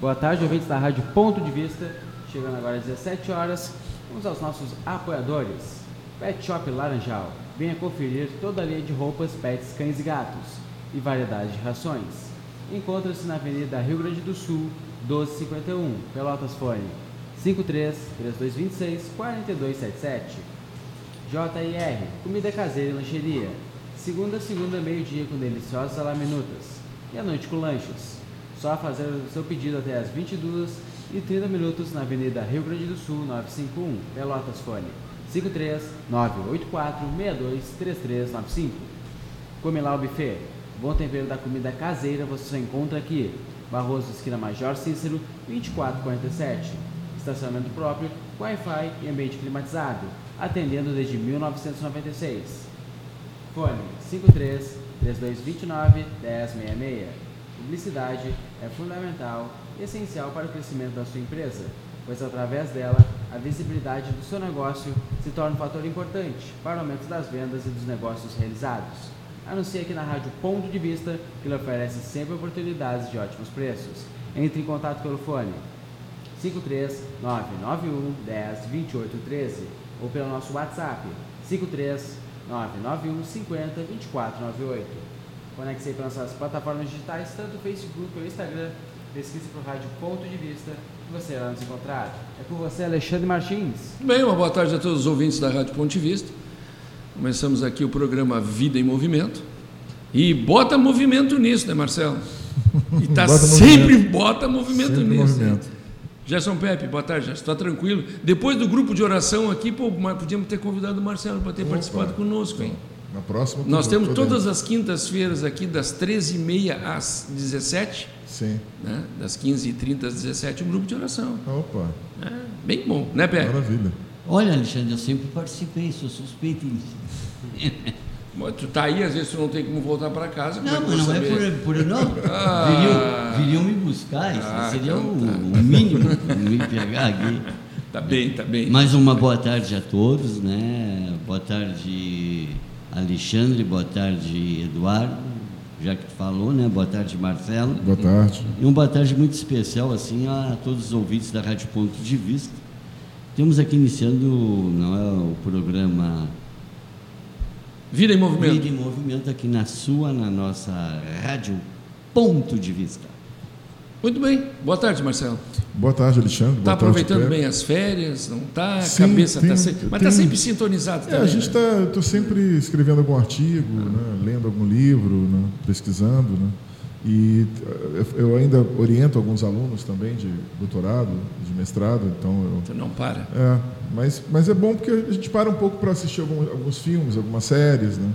Boa tarde, ouvintes da Rádio Ponto de Vista. Chegando agora às 17 horas, vamos aos nossos apoiadores. Pet Shop Laranjal. Venha conferir toda a linha de roupas, pets, cães e gatos e variedade de rações. Encontra-se na Avenida Rio Grande do Sul, 1251, Pelotas, Fone 53-3226-4277. JR, comida caseira e lancheria. Segunda a segunda, meio-dia, com deliciosas alaminutas. E à noite com lanches. Só fazer o seu pedido até às 22h30 na Avenida Rio Grande do Sul, 951, Pelotas, Fone 53-984-623395. Come lá o buffet. Bom tempero da comida caseira você só encontra aqui. Barroso, esquina Major Cícero, 2447. Estacionamento próprio, Wi-Fi e ambiente climatizado. Atendendo desde 1996. Fone 53-3229-1066. Publicidade é fundamental e essencial para o crescimento da sua empresa, pois através dela, a visibilidade do seu negócio se torna um fator importante para o aumento das vendas e dos negócios realizados. Anuncie aqui na Rádio Ponto de Vista, que lhe oferece sempre oportunidades de ótimos preços. Entre em contato pelo fone 53991102813 ou pelo nosso WhatsApp 53991502498. Conecte-se para nossas plataformas digitais, tanto o Facebook ou o Instagram. Pesquise para o Rádio Ponto de Vista que você irá nos encontrar. É com você, Alexandre Martins. Bem, uma boa tarde a todos os ouvintes da Rádio Ponto de Vista. Começamos aqui o programa Vida em Movimento. E bota movimento nisso, né, Marcelo? E tá bota movimento nisso. Movimento. Né? Gerson Pepe, boa tarde, Gerson. Está tranquilo? Depois do grupo de oração aqui, pô, podíamos ter convidado o Marcelo para ter participado conosco, hein? Na próxima. Nós temos todas as quintas-feiras aqui, das 13h30 às 17h. Sim. Né? Das 15h30 às 17h, um grupo de oração. Opa. É, bem bom, né, Pepe? Maravilha. Olha, Alexandre, eu sempre participei, sou suspeito em... Tu tá aí, às vezes tu não tem como voltar para casa. Não, mas não saber? É por não. Viriam me buscar, isso seria o mínimo de me pegar aqui. Tá bem, tá bem. Mais uma boa tarde a todos, né? Boa tarde, Alexandre, boa tarde, Eduardo, já que tu falou, né? Boa tarde, Marcelo. Boa tarde. E uma boa tarde muito especial, assim, a todos os ouvintes da Rádio Ponto de Vista. Temos aqui iniciando o programa Vida em Movimento. Vida em Movimento aqui na nossa Rádio Ponto de Vista. Muito bem. Boa tarde, Marcelo. Boa tarde, Alexandre. Está aproveitando bem as férias? Não está? Cabeça está sempre... Mas está sempre sintonizado também. A gente está... Eu estou sempre escrevendo algum artigo, né? Lendo algum livro, né? Pesquisando, né? E eu ainda oriento alguns alunos também de doutorado, de mestrado, então... Então não para. É, mas é bom porque a gente para um pouco para assistir alguns filmes, algumas séries, né?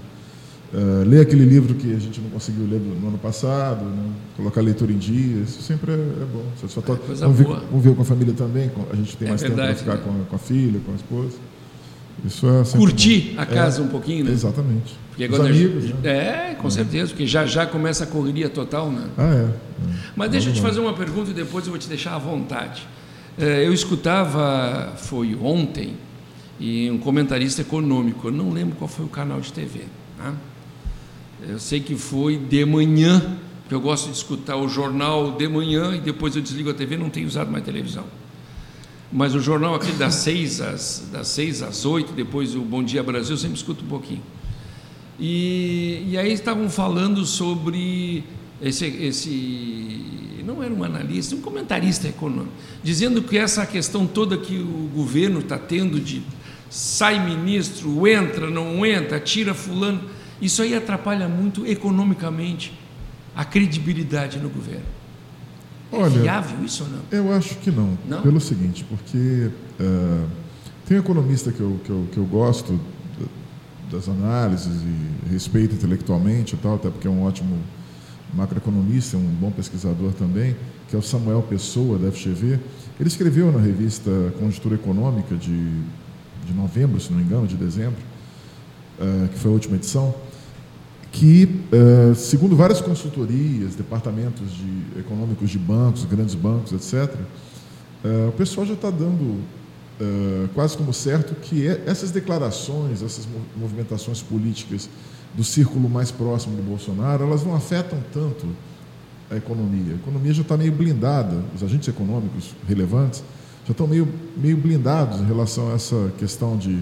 Ler aquele livro que a gente não conseguiu ler no ano passado, né? Colocar a leitura em dia, isso sempre é bom. Satisfatório. Conviver com a família também, a gente tem mais tempo para ficar com a filha, com a esposa. Isso é sempre curtir bom. A casa um pouquinho, né? Exatamente. Os amigos, né? É, com certeza, porque já começa a correria total, né? Ah, é. Mas deixa eu te fazer uma pergunta e depois eu vou te deixar à vontade. Eu escutava, foi ontem, um comentarista econômico, eu não lembro qual foi o canal de TV, tá? Eu sei que foi de manhã, porque eu gosto de escutar o jornal de manhã e depois eu desligo a TV, não tenho usado mais televisão. Mas o jornal aqui das 6 às 8, depois o Bom Dia Brasil, eu sempre escuto um pouquinho. E aí estavam falando sobre esse não era um analista, um comentarista econômico, dizendo que essa questão toda que o governo está tendo de sai ministro, entra, não entra, tira fulano, isso aí atrapalha muito economicamente a credibilidade no governo. É viável isso ou não? Eu acho que não? Pelo seguinte, porque tem um economista que eu gosto das análises e respeito intelectualmente e tal, até porque é um ótimo macroeconomista, um bom pesquisador também, que é o Samuel Pessoa, da FGV. Ele escreveu na revista Conjuntura Econômica de novembro, se não me engano, de dezembro, que foi a última edição, que, segundo várias consultorias, departamentos econômicos de bancos, grandes bancos, etc., o pessoal já está dando quase como certo que essas declarações, essas movimentações políticas do círculo mais próximo do Bolsonaro, elas não afetam tanto a economia. A economia já está meio blindada, os agentes econômicos relevantes já estão meio blindados em relação a essa questão de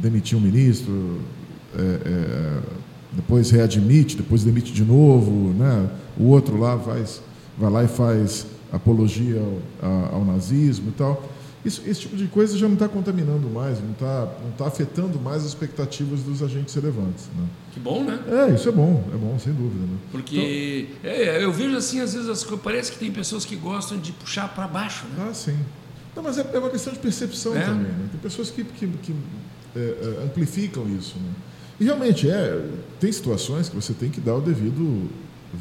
demitir um ministro, depois readmite, depois demite de novo, né? O outro lá vai lá e faz apologia ao nazismo e tal. Esse tipo de coisa já não está contaminando mais, não está afetando mais as expectativas dos agentes relevantes, né? Que bom, né? Isso é bom, sem dúvida, né? Porque então, eu vejo assim, às vezes parece que tem pessoas que gostam de puxar para baixo, né? Ah, sim. Não, mas é uma questão de percepção também, né? Tem pessoas que amplificam isso, né? E realmente tem situações que você tem que dar o devido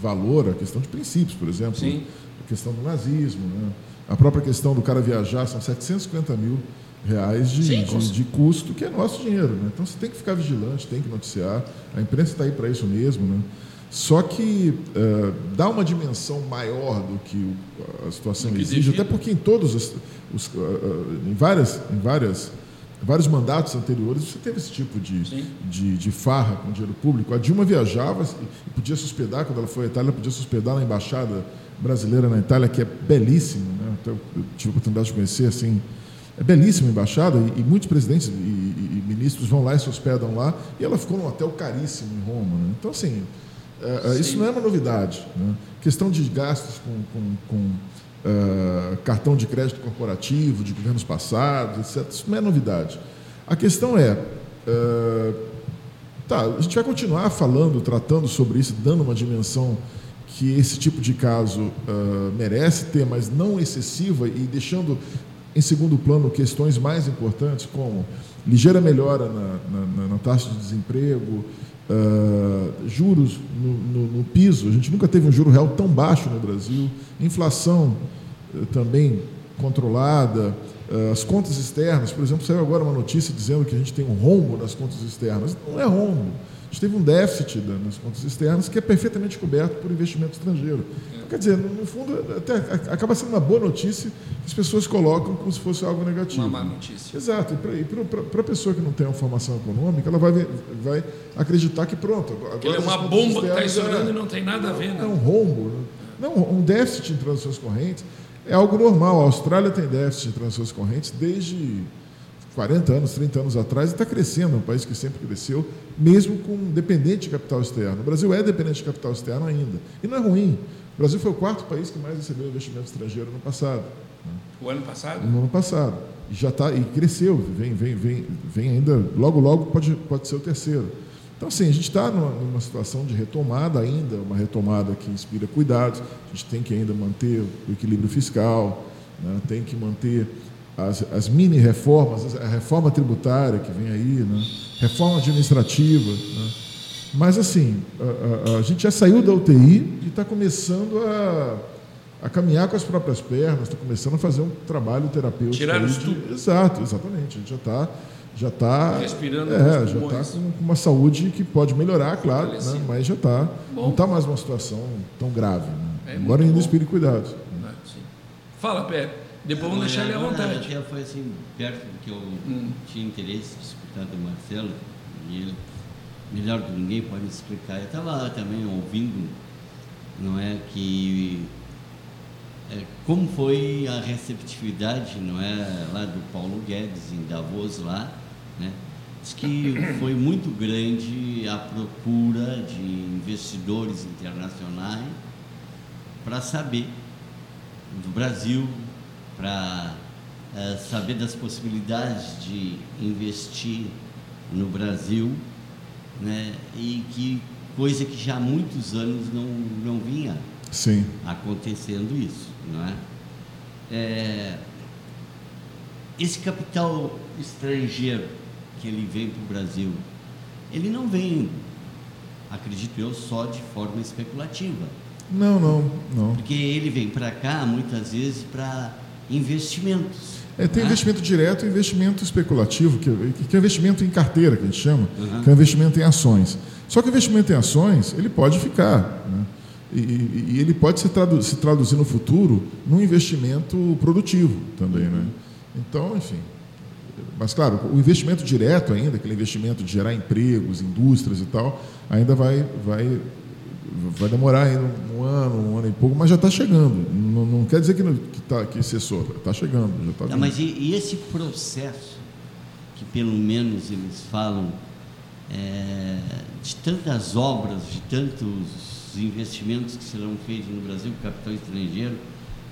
valor à questão de princípios, por exemplo, sim, a questão do nazismo, né? A própria questão do cara viajar, são 750 mil reais de custo, que é nosso dinheiro, né? Então, você tem que ficar vigilante, tem que noticiar. A imprensa está aí para isso mesmo, né? Só que dá uma dimensão maior do que a situação exige, até porque em todos vários mandatos anteriores você teve esse tipo de farra com dinheiro público. A Dilma viajava e podia se hospedar, quando ela foi à Itália, podia se hospedar na embaixada brasileira na Itália, que é belíssima, né? Então, eu tive a oportunidade de conhecer, assim, é belíssima a embaixada, e muitos presidentes e ministros vão lá e se hospedam lá, e ela ficou num hotel caríssimo em Roma, né? Então, assim, isso não é uma novidade, né? Questão de gastos com cartão de crédito corporativo, de governos passados, etc. Isso não é novidade. A questão é... a gente vai continuar falando, tratando sobre isso, dando uma dimensão que esse tipo de caso merece ter, mas não excessiva, e deixando em segundo plano questões mais importantes, como ligeira melhora na taxa de desemprego, juros no piso. A gente nunca teve um juro real tão baixo no Brasil, inflação também controlada, as contas externas. Por exemplo, saiu agora uma notícia dizendo que a gente tem um rombo nas contas externas. Não é rombo. A gente teve um déficit nas contas externas que é perfeitamente coberto por investimento estrangeiro. Então, quer dizer, no fundo, até acaba sendo uma boa notícia que as pessoas colocam como se fosse algo negativo. Uma má notícia. Exato. E para a pessoa que não tem uma formação econômica, ela vai acreditar que pronto. Agora é uma bomba que está estourando e não tem nada a ver, né? É um rombo, né? Não, um déficit em transações correntes é algo normal. A Austrália tem déficit em transações correntes desde 40 anos, 30 anos atrás, e está crescendo, um país que sempre cresceu, mesmo com dependente de capital externo. O Brasil é dependente de capital externo ainda, e não é ruim. O Brasil foi o quarto país que mais recebeu investimento estrangeiro no passado. O ano passado? No ano passado. E já está, e cresceu, vem ainda, logo pode ser o terceiro. Então, assim, a gente está numa situação de retomada ainda, uma retomada que inspira cuidados. A gente tem que ainda manter o equilíbrio fiscal, né? Tem que manter as mini-reformas, a reforma tributária que vem aí, né? Reforma administrativa, né? Mas, assim, a gente já saiu da UTI e está começando a caminhar com as próprias pernas, está começando a fazer um trabalho terapêutico. Tirar os tubos. Exato, exatamente. A gente já está respirando, já está com uma saúde que pode melhorar, claro, né? Mas já está, não está mais uma situação tão grave, né? Agora ainda inspire cuidados, né? Fala, Pepe. Depois vamos deixar ele à vontade. Até foi assim, perto do que eu tinha interesse, escutando o Marcelo, e ele, melhor do que ninguém, pode me explicar. Eu estava lá também ouvindo, não é, que... como foi a receptividade, não é, lá do Paulo Guedes, em Davos, lá, né? Diz que foi muito grande a procura de investidores internacionais para saber do Brasil, para saber das possibilidades de investir no Brasil, né? E que coisa que já há muitos anos não vinha, sim, acontecendo isso, não é? Esse capital estrangeiro que ele vem para o Brasil, ele não vem, acredito eu, só de forma especulativa. Não. Porque ele vem para cá muitas vezes para investimentos. Tem investimento direto e investimento especulativo, que é investimento em carteira, que a gente chama, que é investimento em ações. Só que o investimento em ações, ele pode ficar, né? E ele pode se traduzir no futuro num investimento produtivo também, né? Então, enfim... Mas, claro, o investimento direto ainda, aquele investimento de gerar empregos, indústrias e tal, ainda vai vai demorar ainda um ano e pouco, mas já está chegando. Não quer dizer que cessou, está chegando. Já tá vindo. Mas e esse processo que, pelo menos, eles falam de tantas obras, de tantos investimentos que serão feitos no Brasil, capital estrangeiro,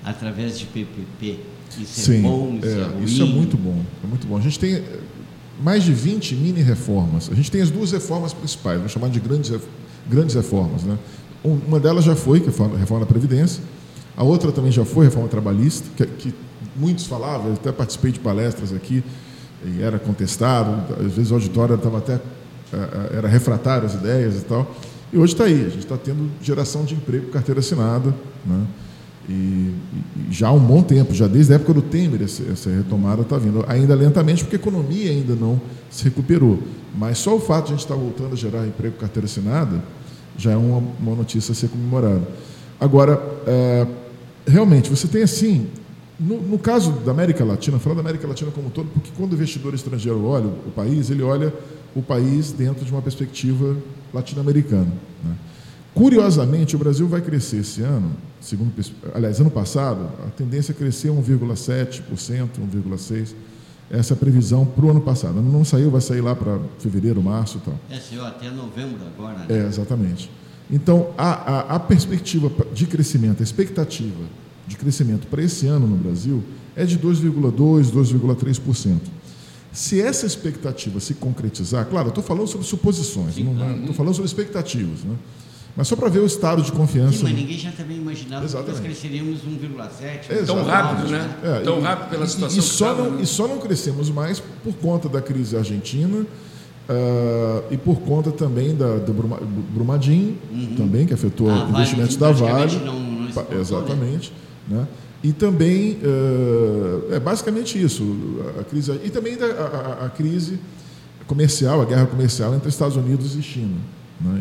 através de PPP? Isso Sim, é bom, isso é ruim? Isso é muito bom, é muito bom. A gente tem mais de 20 mini-reformas. A gente tem as duas reformas principais, vamos chamar de grandes reformas, né? Uma delas já foi, que é a reforma da Previdência, a outra também já foi, a reforma trabalhista, que muitos falavam, eu até participei de palestras aqui, e era contestado, às vezes o auditório estava até, era refratário às ideias e tal, e hoje está aí, a gente está tendo geração de emprego, carteira assinada, né? E já há um bom tempo, já desde a época do Temer, essa retomada está vindo, ainda lentamente, porque a economia ainda não se recuperou. Mas só o fato de a gente estar voltando a gerar emprego, carteira assinada, já é uma notícia a ser comemorada. Agora, realmente, você tem assim, no caso da América Latina, falar da América Latina como um todo, porque quando o investidor estrangeiro olha o país, ele olha o país dentro de uma perspectiva latino-americana, né? Curiosamente, o Brasil vai crescer esse ano, ano passado, a tendência é crescer 1,7%, 1,6%. Essa é a previsão para o ano passado. Não saiu, vai sair lá para fevereiro, março e tal. Saiu até novembro agora, né? Exatamente. Então, a perspectiva de crescimento, a expectativa de crescimento para esse ano no Brasil é de 2,2%, 2,3%. Se essa expectativa se concretizar, claro, eu estou falando sobre suposições, estou falando sobre expectativas, né? Mas só para ver o estado de confiança. Sim, mas ninguém já também imaginava que nós cresceríamos 1,7%. Tão rápido, né? Tão rápido pela situação e só não crescemos mais por conta da crise argentina e por conta também do Brumadinho, também, que afetou investimentos da Vale. Não exportou, exatamente. Né? E também, é basicamente isso. A crise, e também a crise comercial, a guerra comercial entre Estados Unidos e China.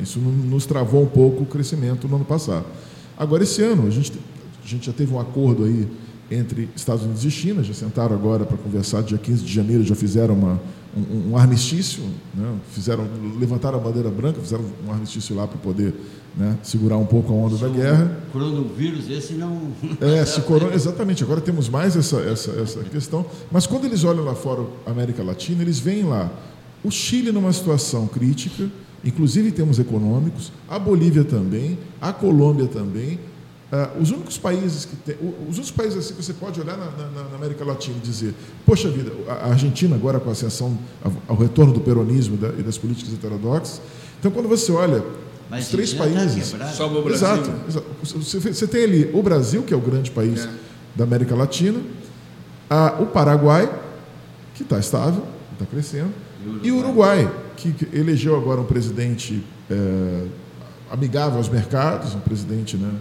Isso nos travou um pouco o crescimento no ano passado. Agora, esse ano, a gente já teve um acordo aí entre Estados Unidos e China, já sentaram agora para conversar, dia 15 de janeiro já fizeram um armistício, né? Levantaram a bandeira branca, fizeram um armistício lá para poder, né, segurar um pouco a onda da guerra. O coronavírus, esse não... Exatamente, agora temos mais essa questão. Mas quando eles olham lá fora a América Latina, eles veem lá o Chile numa situação crítica, inclusive em termos econômicos, a Bolívia também, a Colômbia também. Os únicos países assim que você pode olhar na América Latina e dizer, poxa vida, a Argentina agora com a ascensão ao retorno do peronismo e das políticas heterodoxas. Então, quando você olha os três países... Salva o Brasil. Exato. Você tem ali o Brasil, que é o grande país da América Latina, o Paraguai, que está estável, está crescendo, e o Uruguai, que elegeu agora um presidente amigável aos mercados, um presidente, né,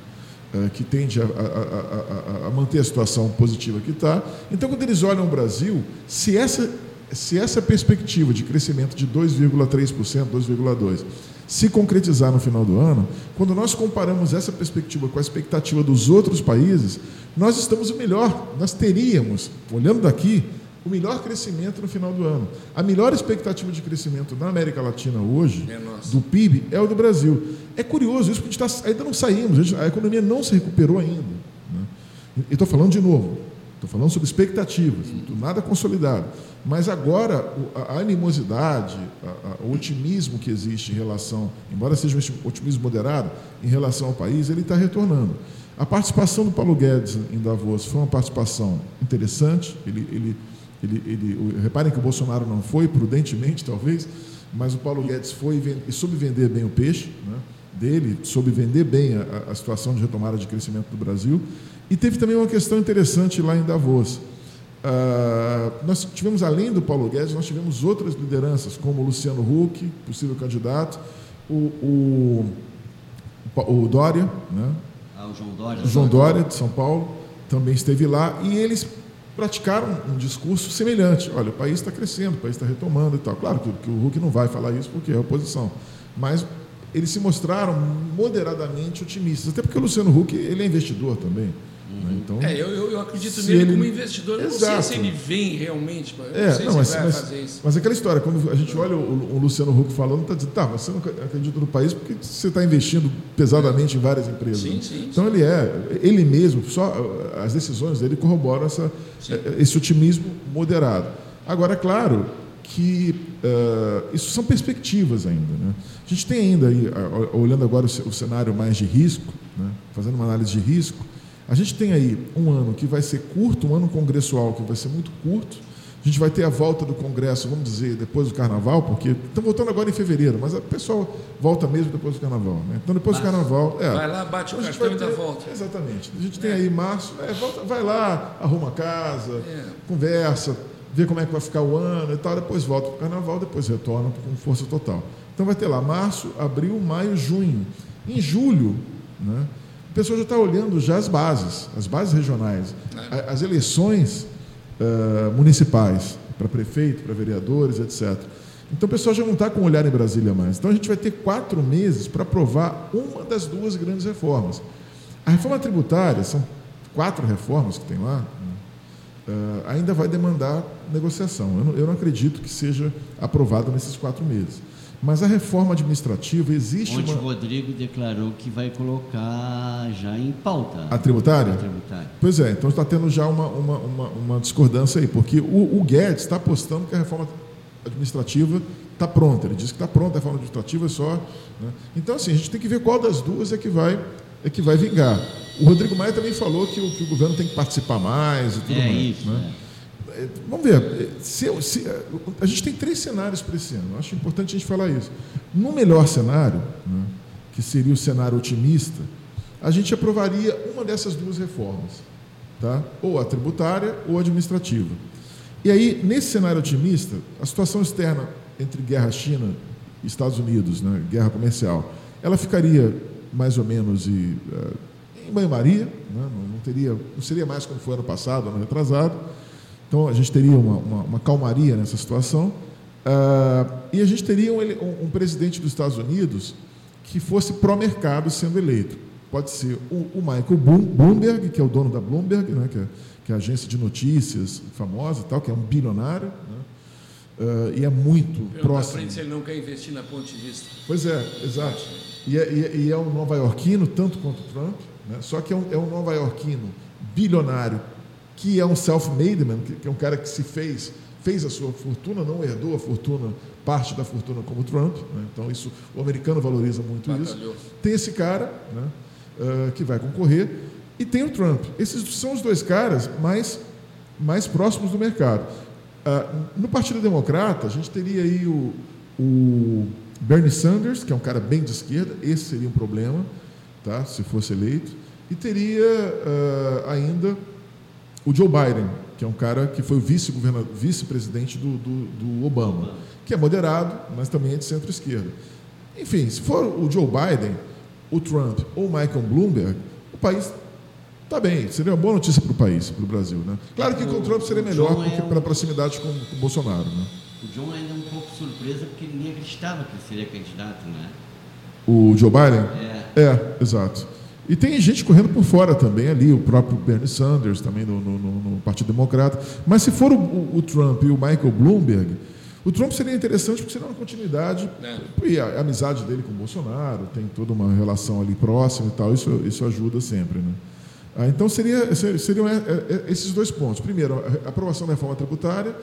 que tende a manter a situação positiva que está. Então, quando eles olham o Brasil, se essa perspectiva de crescimento de 2,3%, 2,2% se concretizar no final do ano, quando nós comparamos essa perspectiva com a expectativa dos outros países, nós estamos o melhor, nós teríamos, olhando daqui, o melhor crescimento no final do ano. A melhor expectativa de crescimento na América Latina hoje, do PIB, é o do Brasil. É curioso isso, porque ainda não saímos, a economia não se recuperou ainda, né? E estou falando de novo, estou falando sobre expectativas, nada consolidado. Mas agora, a animosidade, o otimismo que existe em relação, embora seja um otimismo moderado, em relação ao país, ele está retornando. A participação do Paulo Guedes em Davos foi uma participação interessante, reparem que o Bolsonaro não foi, prudentemente talvez, mas o Paulo Guedes foi e soube vender bem o peixe, né, dele, soube vender bem a situação de retomada de crescimento do Brasil. E teve também uma questão interessante lá em Davos. Nós tivemos, além do Paulo Guedes, nós tivemos outras lideranças, como o Luciano Huck, possível candidato, o Dória, né? O João Dória. O João Dória, de São Paulo, também esteve lá, e eles praticaram um discurso semelhante. Olha, o país está crescendo, o país está retomando e tal. Claro que o Huck não vai falar isso porque é oposição, mas eles se mostraram moderadamente otimistas, até porque o Luciano Huck, ele é investidor também, Né? Então, eu acredito nele como investidor. Exato. Não sei se ele vem realmente, mas fazer isso. Mas é aquela história, quando a gente olha o Luciano Huck falando, está dizendo, tá, você não acredita no país porque você está investindo pesadamente em várias empresas. Sim, né? Sim, então, sim. Ele mesmo, só as decisões dele corroboram esse otimismo moderado. Agora, é claro que isso são perspectivas ainda. Né? A gente tem ainda, aí, olhando agora o cenário mais de risco, né? Fazendo uma análise de risco, a gente tem aí um ano que vai ser curto, um ano congressual que vai ser muito curto, a gente vai ter a volta do Congresso, vamos dizer, depois do Carnaval, porque estão voltando agora em fevereiro, mas o pessoal volta mesmo depois do Carnaval. Né? Então, depois do Carnaval... vai lá, bate o cartão e dá volta. Exatamente. A gente tem aí março, volta, vai lá, arruma a casa, conversa, vê como é que vai ficar o ano e tal, depois volta para o Carnaval, depois retorna com força total. Então, vai ter lá março, abril, maio, junho. Em julho, né, o pessoal já está olhando já as bases regionais, as eleições... municipais, para prefeito, para vereadores, etc. Então, o pessoal já não está com o olhar em Brasília mais. Então, a gente vai ter 4 meses para aprovar uma das duas grandes reformas. A reforma tributária, são 4 reformas que tem lá, ainda vai demandar negociação. Eu não acredito que seja aprovada nesses 4 meses. Mas a reforma administrativa existe... Onde o Rodrigo declarou que vai colocar já em pauta. A tributária? A tributária. Pois é, então está tendo já uma discordância aí, porque o Guedes está apostando que a reforma administrativa está pronta. Ele diz que está pronta, a reforma administrativa é só... Né? Então, assim, a gente tem que ver qual das duas é que vai vingar. O Rodrigo Maia também falou que o governo tem que participar mais e tudo mais. Isso, né? Vamos ver, a gente tem 3 cenários para esse ano, acho importante a gente falar isso. No melhor cenário, né, que seria o cenário otimista, a gente aprovaria uma dessas duas reformas, tá? Ou a tributária ou a administrativa. E aí, nesse cenário otimista, a situação externa entre guerra China e Estados Unidos, né, guerra comercial, ela ficaria mais ou menos em banho-maria, né, não seria mais como foi ano passado, ano retrasado. Então, a gente teria uma calmaria nessa situação e a gente teria um presidente dos Estados Unidos que fosse pró-mercado sendo eleito. Pode ser o Michael Bloomberg, que é o dono da Bloomberg, né, que é a agência de notícias famosa e tal, que é um bilionário, né, e é muito próximo. Frente, se ele não quer investir na Ponto de Vista. Pois é, exato. E é um nova-iorquino, tanto quanto o Trump, né, só que é um nova-iorquino bilionário, que é um self-made man, que é um cara que fez a sua fortuna, não herdou a fortuna, parte da fortuna como o Trump, né? Então isso, o americano valoriza muito isso. Tem esse cara, né, que vai concorrer, e tem o Trump. Esses são os 2 caras mais próximos do mercado. No Partido Democrata, a gente teria aí o Bernie Sanders, que é um cara bem de esquerda, esse seria um problema, tá, se fosse eleito, e teria ainda o Joe Biden, que é um cara que foi o vice-presidente do Obama, que é moderado, mas também é de centro-esquerda. Enfim, se for o Joe Biden, o Trump ou o Michael Bloomberg, o país está bem. Seria uma boa notícia para o país, para o Brasil. Né? Claro que com o Trump seria melhor, porque pela proximidade com o Bolsonaro. Né? O John ainda é um pouco surpresa, porque ele nem acreditava que ele seria candidato, né? O Joe Biden? É, exato. E tem gente correndo por fora também ali, o próprio Bernie Sanders também no Partido Democrata. Mas se for o Trump e o Michael Bloomberg, o Trump seria interessante porque seria uma continuidade e a amizade dele com o Bolsonaro, tem toda uma relação ali próxima e tal, isso ajuda sempre. Né? Então, seriam esses 2 pontos. Primeiro, a aprovação da reforma tributária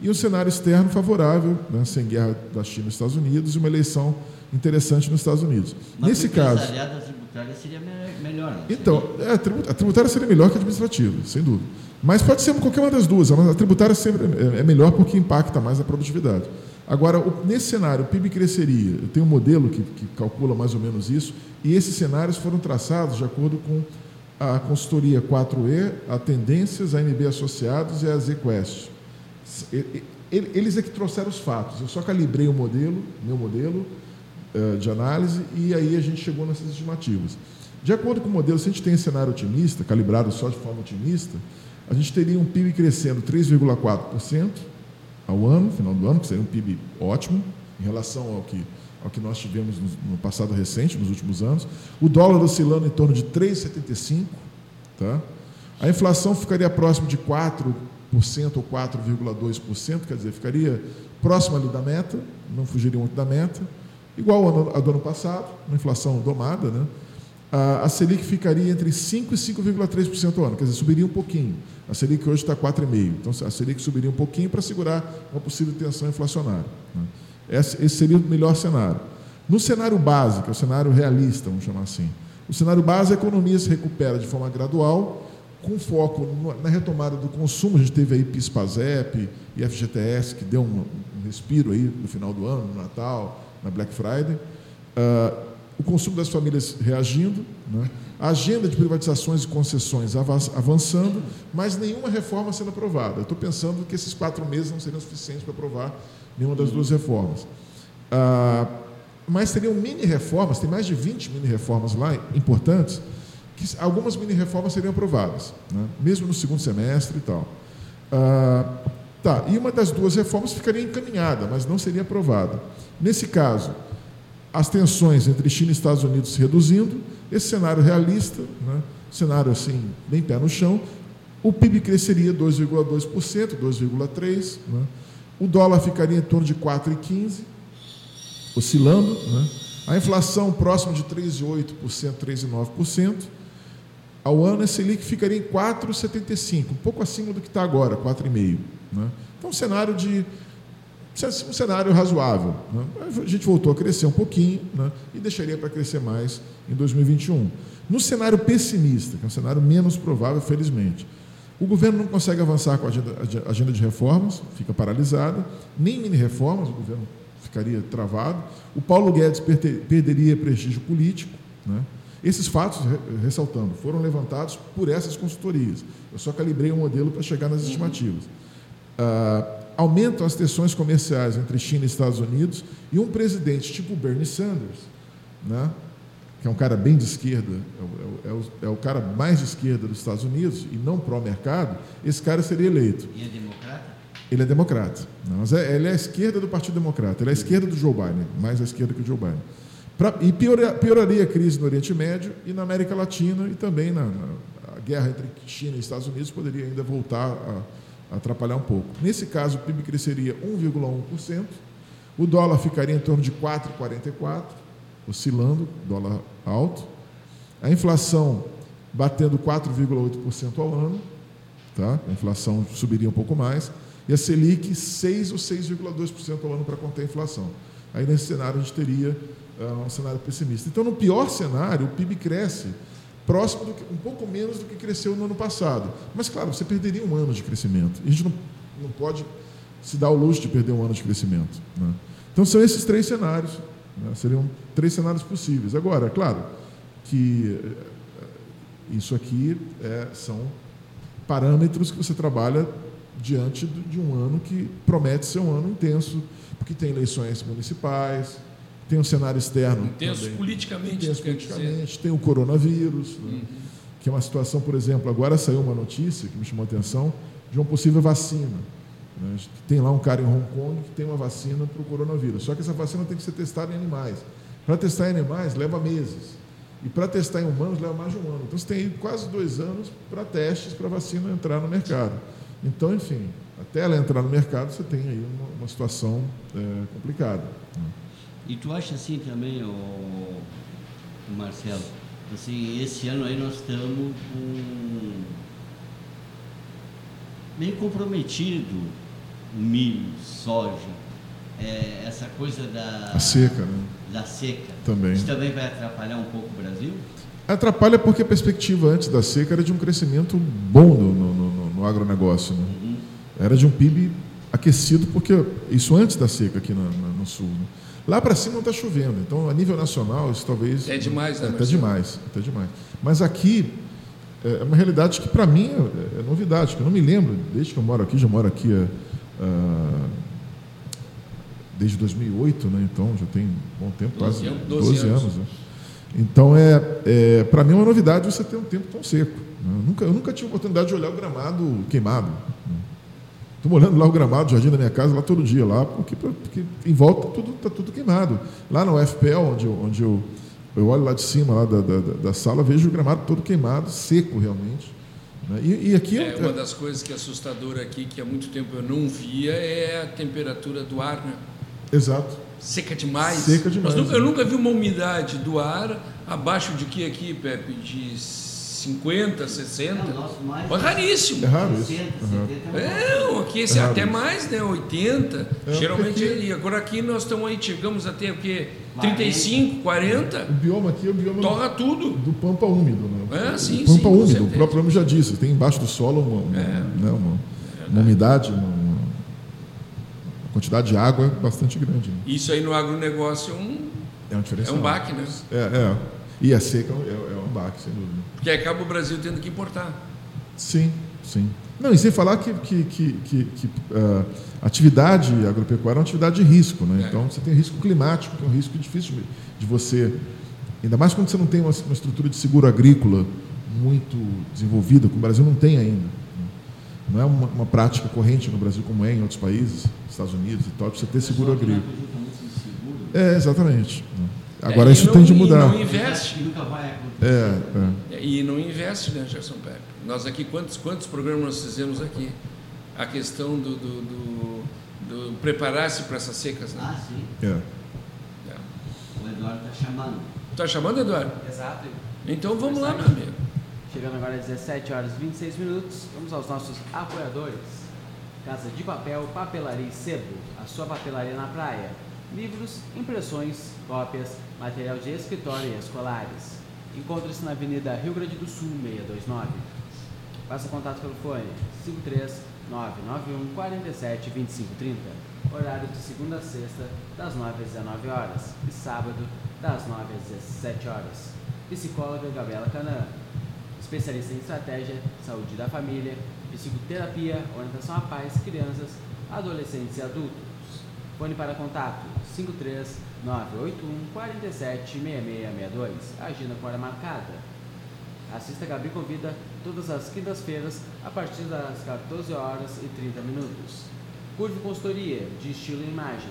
e um cenário externo favorável, né, sem guerra da China e dos Estados Unidos, e uma eleição interessante nos Estados Unidos. Mas nesse caso... a tributária seria melhor. Então, a tributária seria melhor que a administrativa, sem dúvida. Mas pode ser qualquer uma das duas. A tributária sempre é melhor porque impacta mais na produtividade. Agora, nesse cenário, o PIB cresceria. Eu tenho um modelo que calcula mais ou menos isso, e esses cenários foram traçados de acordo com a consultoria 4E, a Tendências, a MB Associados e a ZQuest. Eles é que trouxeram os fatos. Eu só calibrei o modelo, meu modelo, de análise, e aí a gente chegou nessas estimativas. De acordo com o modelo, se a gente tem esse cenário otimista, calibrado só de forma otimista, a gente teria um PIB crescendo 3,4% ao ano, final do ano, que seria um PIB ótimo, em relação ao que nós tivemos no passado recente, nos últimos anos. O dólar oscilando em torno de 3,75, tá? A inflação ficaria próximo de 4% ou 4,2%, quer dizer, ficaria próximo ali da meta, não fugiria muito da meta, igual ao do ano passado, uma inflação domada, né? A Selic ficaria entre 5% e 5,3% ao ano, quer dizer, subiria um pouquinho. A Selic hoje está 4,5%, então a Selic subiria um pouquinho para segurar uma possível tensão inflacionária, né? Esse seria o melhor cenário. No cenário básico, o cenário realista, vamos chamar assim, o cenário básico, a economia se recupera de forma gradual, com foco na retomada do consumo. A gente teve aí PIS/PASEP e FGTS, que deu um respiro aí no final do ano, no Natal, na Black Friday. O consumo das famílias reagindo, né? A agenda de privatizações e concessões avançando, mas nenhuma reforma sendo aprovada. Eu estou pensando que esses 4 meses não seriam suficientes para aprovar nenhuma das duas reformas. Mas teriam mini-reformas, tem mais de 20 mini-reformas lá, importantes, que algumas mini-reformas seriam aprovadas, né? Mesmo no segundo semestre e tal. E uma das duas reformas ficaria encaminhada, mas não seria aprovada. Nesse caso, as tensões entre China e Estados Unidos se reduzindo, esse cenário realista, né? Cenário assim, bem pé no chão, o PIB cresceria 2,2%, 2,3%, né? O dólar ficaria em torno de 4,15%, oscilando, né? A inflação próxima de 3,8%, 3,9%. Ao ano, a Selic ficaria em 4,75%, um pouco acima do que está agora, 4,5%, né? Então, um cenário razoável, né? A gente voltou a crescer um pouquinho, né? E deixaria para crescer mais em 2021. No cenário pessimista, que é um cenário menos provável, felizmente, o governo não consegue avançar com a agenda de reformas, fica paralisada, nem mini-reformas, o governo ficaria travado. O Paulo Guedes perderia prestígio político, né? Esses fatos, ressaltando, foram levantados por essas consultorias. Eu só calibrei o modelo para chegar nas estimativas. Aumentam as tensões comerciais entre China e Estados Unidos, e um presidente tipo Bernie Sanders, né, que é um cara bem de esquerda, é o cara mais de esquerda dos Estados Unidos e não pró-mercado, esse cara seria eleito. E é democrata? Ele é democrata, não, mas ele é à esquerda do Partido Democrata, ele é à esquerda do Joe Biden, mais à esquerda que o Joe Biden. E pioraria a crise no Oriente Médio e na América Latina, e também a guerra entre China e Estados Unidos poderia ainda voltar a atrapalhar um pouco. Nesse caso, o PIB cresceria 1,1%, o dólar ficaria em torno de 4,44%, oscilando, dólar alto, a inflação batendo 4,8% ao ano, tá? A inflação subiria um pouco mais, e a Selic 6% ou 6,2% ao ano para conter a inflação. Aí, nesse cenário, a gente teria um cenário pessimista. Então, no pior cenário, o PIB cresce próximo um pouco menos do que cresceu no ano passado. Mas, claro, você perderia um ano de crescimento. E a gente não pode se dar o luxo de perder um ano de crescimento, né? Então, são esses 3 cenários, né? Seriam 3 cenários possíveis. Agora, claro, que isso aqui são parâmetros que você trabalha diante de um ano que promete ser um ano intenso, porque tem eleições municipais, tem um cenário externo intenso também, politicamente, tem o coronavírus, né? Que é uma situação, por exemplo, agora saiu uma notícia que me chamou a atenção, de uma possível vacina, né? Tem lá um cara em Hong Kong que tem uma vacina para o coronavírus, só que essa vacina tem que ser testada em animais. Para testar em animais leva meses, e para testar em humanos leva mais de um ano. Então, você tem quase 2 anos para testes para a vacina entrar no mercado. Então, enfim, até ela entrar no mercado, você tem aí uma situação complicada, né? E tu acha assim também, o Marcelo, assim, esse ano aí nós estamos meio comprometido, o milho, soja, essa coisa da seca, né? Da seca. Também. Isso também vai atrapalhar um pouco o Brasil? Atrapalha porque a perspectiva antes da seca era de um crescimento bom no agronegócio, né? Uhum. Era de um PIB aquecido, porque isso antes da seca aqui no Sul, né? Lá para cima não está chovendo, então, a nível nacional, isso talvez... É demais, né? Até demais. Mas aqui é uma realidade que, para mim, é novidade, que eu não me lembro, desde que eu moro aqui, desde 2008, né? Então, já tem um bom tempo, quase 12 anos, né? Então, para mim, é uma novidade você ter um tempo tão seco, né? Eu nunca tive a oportunidade de olhar o gramado queimado, né? Estou molhando lá o gramado, o jardim da minha casa, lá todo dia, lá, porque em volta está tudo queimado. Lá no FPL, onde eu olho lá de cima, lá da sala, vejo o gramado todo queimado, seco realmente, E aqui uma das coisas que é assustadora aqui, que há muito tempo eu não via, é a temperatura do ar, né? Exato. Seca demais. Seca demais. Mas, eu nunca vi uma umidade do ar abaixo de que aqui, Pepe? De 50, 60? É raríssimo. É raro isso. 70, é, aqui é até isso. Mais, né? 80. Geralmente aqui... Agora aqui nós estamos aí, chegamos até o quê? 35, 40. O bioma aqui é o bioma. Torra tudo. Do pampa úmido, né? É, sim. Pampa úmido, o próprio nome já disse. Tem embaixo do solo uma umidade, quantidade de água é bastante grande. Né? Isso aí no agronegócio é um baque, né? É. E a seca é um baque, sem dúvida. Porque acaba o Brasil tendo que importar. Sim. Não, e sem falar que a atividade agropecuária é uma atividade de risco, né? Então, você tem risco climático, que é um risco difícil de você... Ainda mais quando você não tem uma estrutura de seguro agrícola muito desenvolvida, que o Brasil não tem ainda. Não é uma prática corrente no Brasil como é em outros países, Estados Unidos e tal, para você ter seguro agrícola. É, exatamente. Agora isso tem de mudar. E não investe. Nunca vai acontecer. E não investe, né, Gerson Pepe? Nós aqui, quantos programas nós fizemos aqui? A questão do preparar-se para essas secas, né? Ah, sim. O Eduardo está chamando. Está chamando, Eduardo? Exato. Então vamos lá, meu amigo. Chegando agora às 17h26, vamos aos nossos apoiadores. Casa de Papel, Papelaria e Sebo, a sua papelaria na praia. Livros, impressões, cópias, material de escritório e escolares. Encontre-se na Avenida Rio Grande do Sul, 629. Faça contato pelo fone 53991472530. Horário de segunda a sexta, das 9 às 19 horas. E sábado, das 9 às 17 horas. Psicóloga Gabriela Canã. Especialista em estratégia, saúde da família, psicoterapia, orientação a pais, crianças, adolescentes e adultos. Fone para contato 53981476662. Agenda com hora marcada. Assista Gabi Convida todas as quintas-feiras a partir das 14h30. Curve Consultoria de Estilo e Imagem.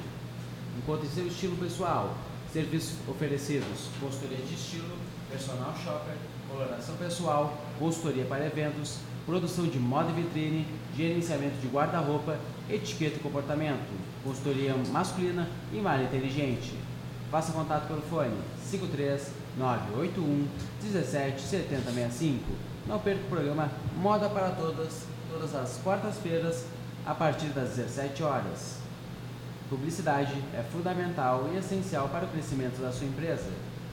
Encontre seu estilo pessoal. Serviços oferecidos: consultoria de estilo, personal shopper, coloração pessoal, consultoria para eventos, produção de moda e vitrine, gerenciamento de guarda-roupa, etiqueta e comportamento, consultoria masculina e malha inteligente. Faça contato pelo fone 53981177065. Não perca o programa Moda para todas as quartas-feiras, a partir das 17 horas. Publicidade é fundamental e essencial para o crescimento da sua empresa,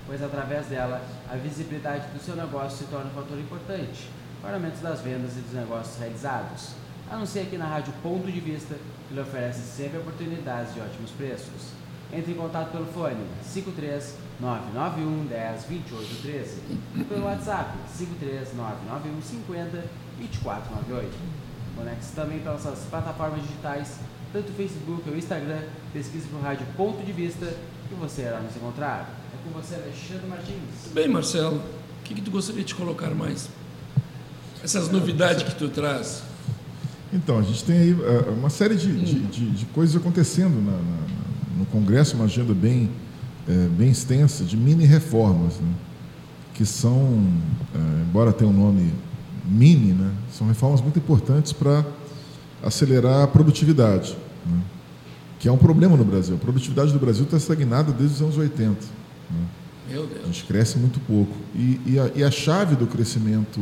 pois através dela a visibilidade do seu negócio se torna um fator importante para o aumento das vendas e dos negócios realizados. Anuncie aqui na Rádio Ponto de Vista, que lhe oferece sempre oportunidades de ótimos preços. Entre em contato pelo fone 53991102813 e pelo WhatsApp 53991502498. Conecte-se também para nossas plataformas digitais, tanto o Facebook ou o Instagram. Pesquise por Rádio Ponto de Vista e você irá nos encontrar. Com você, Alexandre Martins. Tudo bem, Marcelo. O que tu gostaria de colocar mais? Essas novidades que tu traz. Então, a gente tem aí uma série de coisas acontecendo no Congresso, uma agenda bem extensa de mini-reformas, né? Que são, embora tenha um nome mini, né? São reformas muito importantes para acelerar a produtividade, né? Que é um problema no Brasil. A produtividade do Brasil está estagnada desde os anos 80. Meu Deus. A gente cresce muito pouco e a chave do crescimento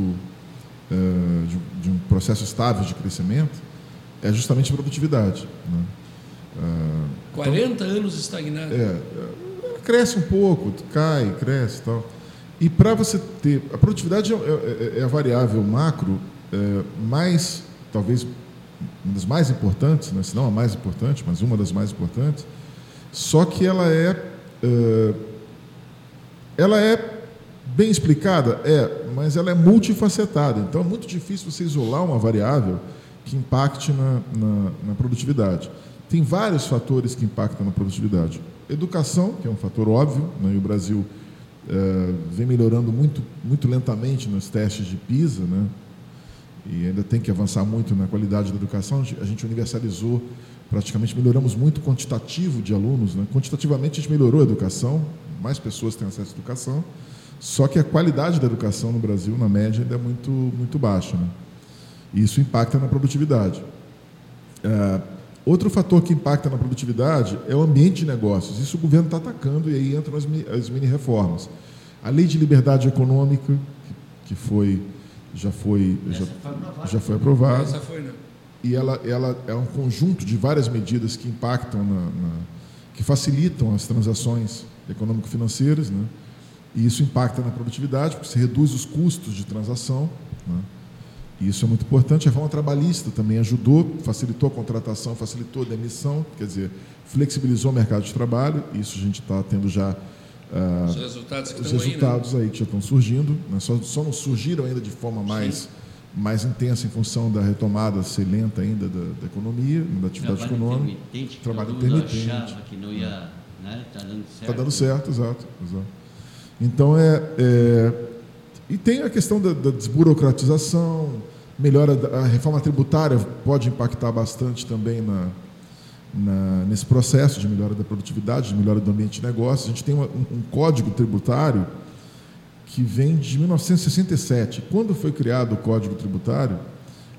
de um processo estável de crescimento é justamente a produtividade, né? 40 então, anos estagnado, cresce um pouco, cai, cresce e tal. E para você ter a produtividade é a variável macro mais, talvez uma das mais importantes, né? Se não a mais importante, mas uma das mais importantes. Só que ela é bem explicada, mas ela é multifacetada. Então, é muito difícil você isolar uma variável que impacte na produtividade. Tem vários fatores que impactam na produtividade. Educação, que é um fator óbvio, né? E o Brasil vem melhorando muito, muito lentamente nos testes de PISA, né? E ainda tem que avançar muito na qualidade da educação. A gente universalizou, praticamente melhoramos muito o quantitativo de alunos, né? Quantitativamente, a gente melhorou a educação, mais pessoas têm acesso à educação, só que a qualidade da educação no Brasil, na média, ainda é muito, muito baixa, né? Isso impacta na produtividade. Outro fator que impacta na produtividade é o ambiente de negócios. Isso o governo está atacando, e aí entram as mini-reformas. A lei de liberdade econômica, que já foi aprovada. Essa foi, né? E ela é um conjunto de várias medidas que impactam, que facilitam as transações econômico-financeiras, né? E isso impacta na produtividade, porque se reduz os custos de transação, né? E isso é muito importante. A reforma trabalhista também ajudou, facilitou a contratação, facilitou a demissão, quer dizer, flexibilizou o mercado de trabalho. Isso a gente está tendo já os resultados aí que já estão surgindo, né? Só não surgiram ainda de forma mais intensa em função da retomada ser lenta ainda da economia, da atividade econômica. Trabalho intermitente. Achava que não ia, né? Tá dando certo. Está dando certo, exato. Então, e tem a questão da desburocratização, melhora, a reforma tributária pode impactar bastante também nesse processo de melhora da produtividade, de melhora do ambiente de negócios. A gente tem um código tributário que vem de 1967. Quando foi criado o código tributário,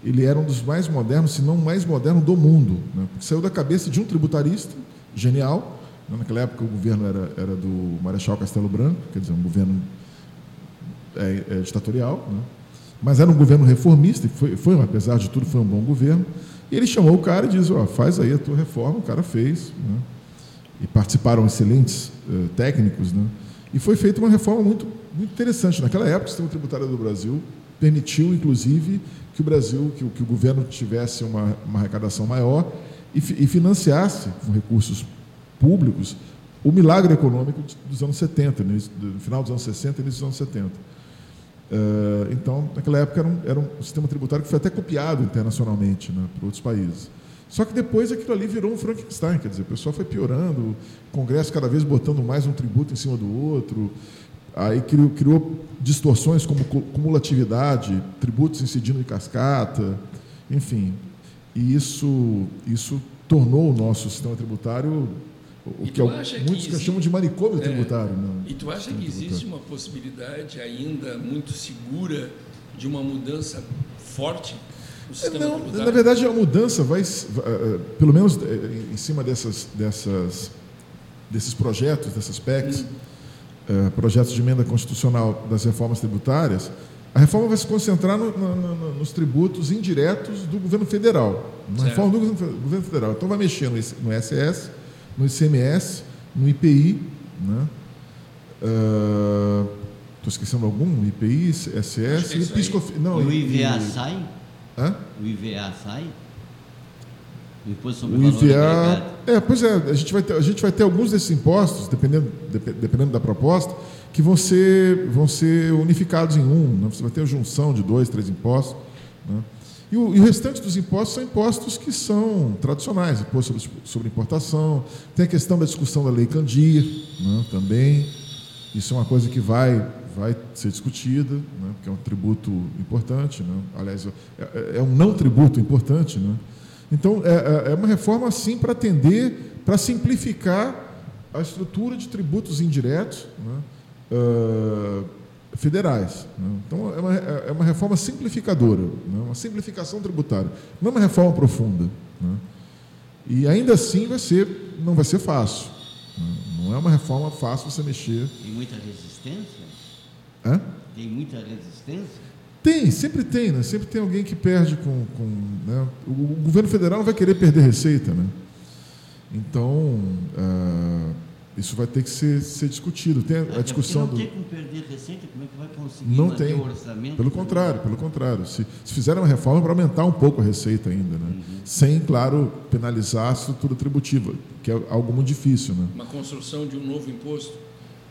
ele era um dos mais modernos, se não o mais moderno do mundo, né? Porque saiu da cabeça de um tributarista genial. Naquela época o governo era do Marechal Castelo Branco, quer dizer, um governo ditatorial, né? Mas era um governo reformista, e foi, apesar de tudo, foi um bom governo. E ele chamou o cara e disse, faz aí a tua reforma. O cara fez, né? E participaram excelentes técnicos, né? E foi feita uma reforma muito, muito interessante. Naquela época, o sistema tributário do Brasil permitiu, inclusive, que o Brasil, que o governo tivesse uma arrecadação maior e financiasse com recursos públicos o milagre econômico dos anos 70, no final dos anos 60 e início dos anos 70. Então, naquela época, era um sistema tributário que foi até copiado internacionalmente, né, para outros países. Só que depois aquilo ali virou um Frankenstein, quer dizer, o pessoal foi piorando, o Congresso cada vez botando mais um tributo em cima do outro, aí criou distorções como cumulatividade, tributos incidindo em cascata, enfim. E isso tornou o nosso sistema tributário muitos chamam de manicômio tributário. Não, e tu acha que existe uma possibilidade ainda muito segura de uma mudança forte no sistema tributário? Na verdade, a mudança vai pelo menos em cima desses projetos, dessas PECs, projetos de emenda constitucional das reformas tributárias, a reforma vai se concentrar nos tributos indiretos do governo federal. Na reforma do governo federal. Então, vai mexer no ISS, no ICMS, no IPI, né? Estou esquecendo algum? IPI, ISS, o IVA sai? Hã? O IVA sai? O Imposto sobre o Valor Agregado. Pois é, a gente vai ter alguns desses impostos, dependendo da proposta, que vão ser unificados em um, né? Você vai ter a junção de 2, 3 impostos, né? E o restante dos impostos são impostos que são tradicionais, imposto sobre importação, tem a questão da discussão da Lei Candir, né, também. Isso é uma coisa que vai ser discutida, né, porque é um tributo importante, né? Aliás, é um não tributo importante, né? Então, é uma reforma, sim, para atender, para simplificar a estrutura de tributos indiretos, né, federais, né? Então, é uma reforma simplificadora, né? Uma simplificação tributária, não é uma reforma profunda, né? E ainda assim não vai ser fácil, né? Não é uma reforma fácil você mexer. Tem muita resistência? Hã? Tem muita resistência? Sempre tem, né? Sempre tem alguém que perde com né? O governo federal não vai querer perder receita, né? Então, isso vai ter que ser discutido. Tem a discussão não tem como perder receita, como é que vai conseguir manter o orçamento? Pelo contrário. Se fizeram uma reforma para aumentar um pouco a receita ainda, né? Uhum. Sem, claro, penalizar a estrutura tributiva, que é algo muito difícil, né? Uma construção de um novo imposto?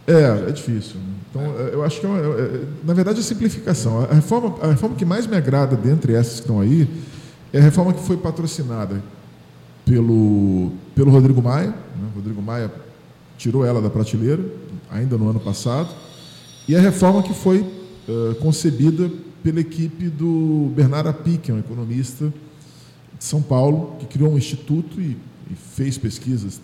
É difícil, né? Então, eu acho que, na verdade, é simplificação. A reforma que mais me agrada, dentre essas que estão aí, é a reforma que foi patrocinada pelo Rodrigo Maia, né? Rodrigo Maia tirou ela da prateleira, ainda no ano passado, e a reforma que foi concebida pela equipe do Bernardo Api, que é um economista de São Paulo, que criou um instituto e fez pesquisas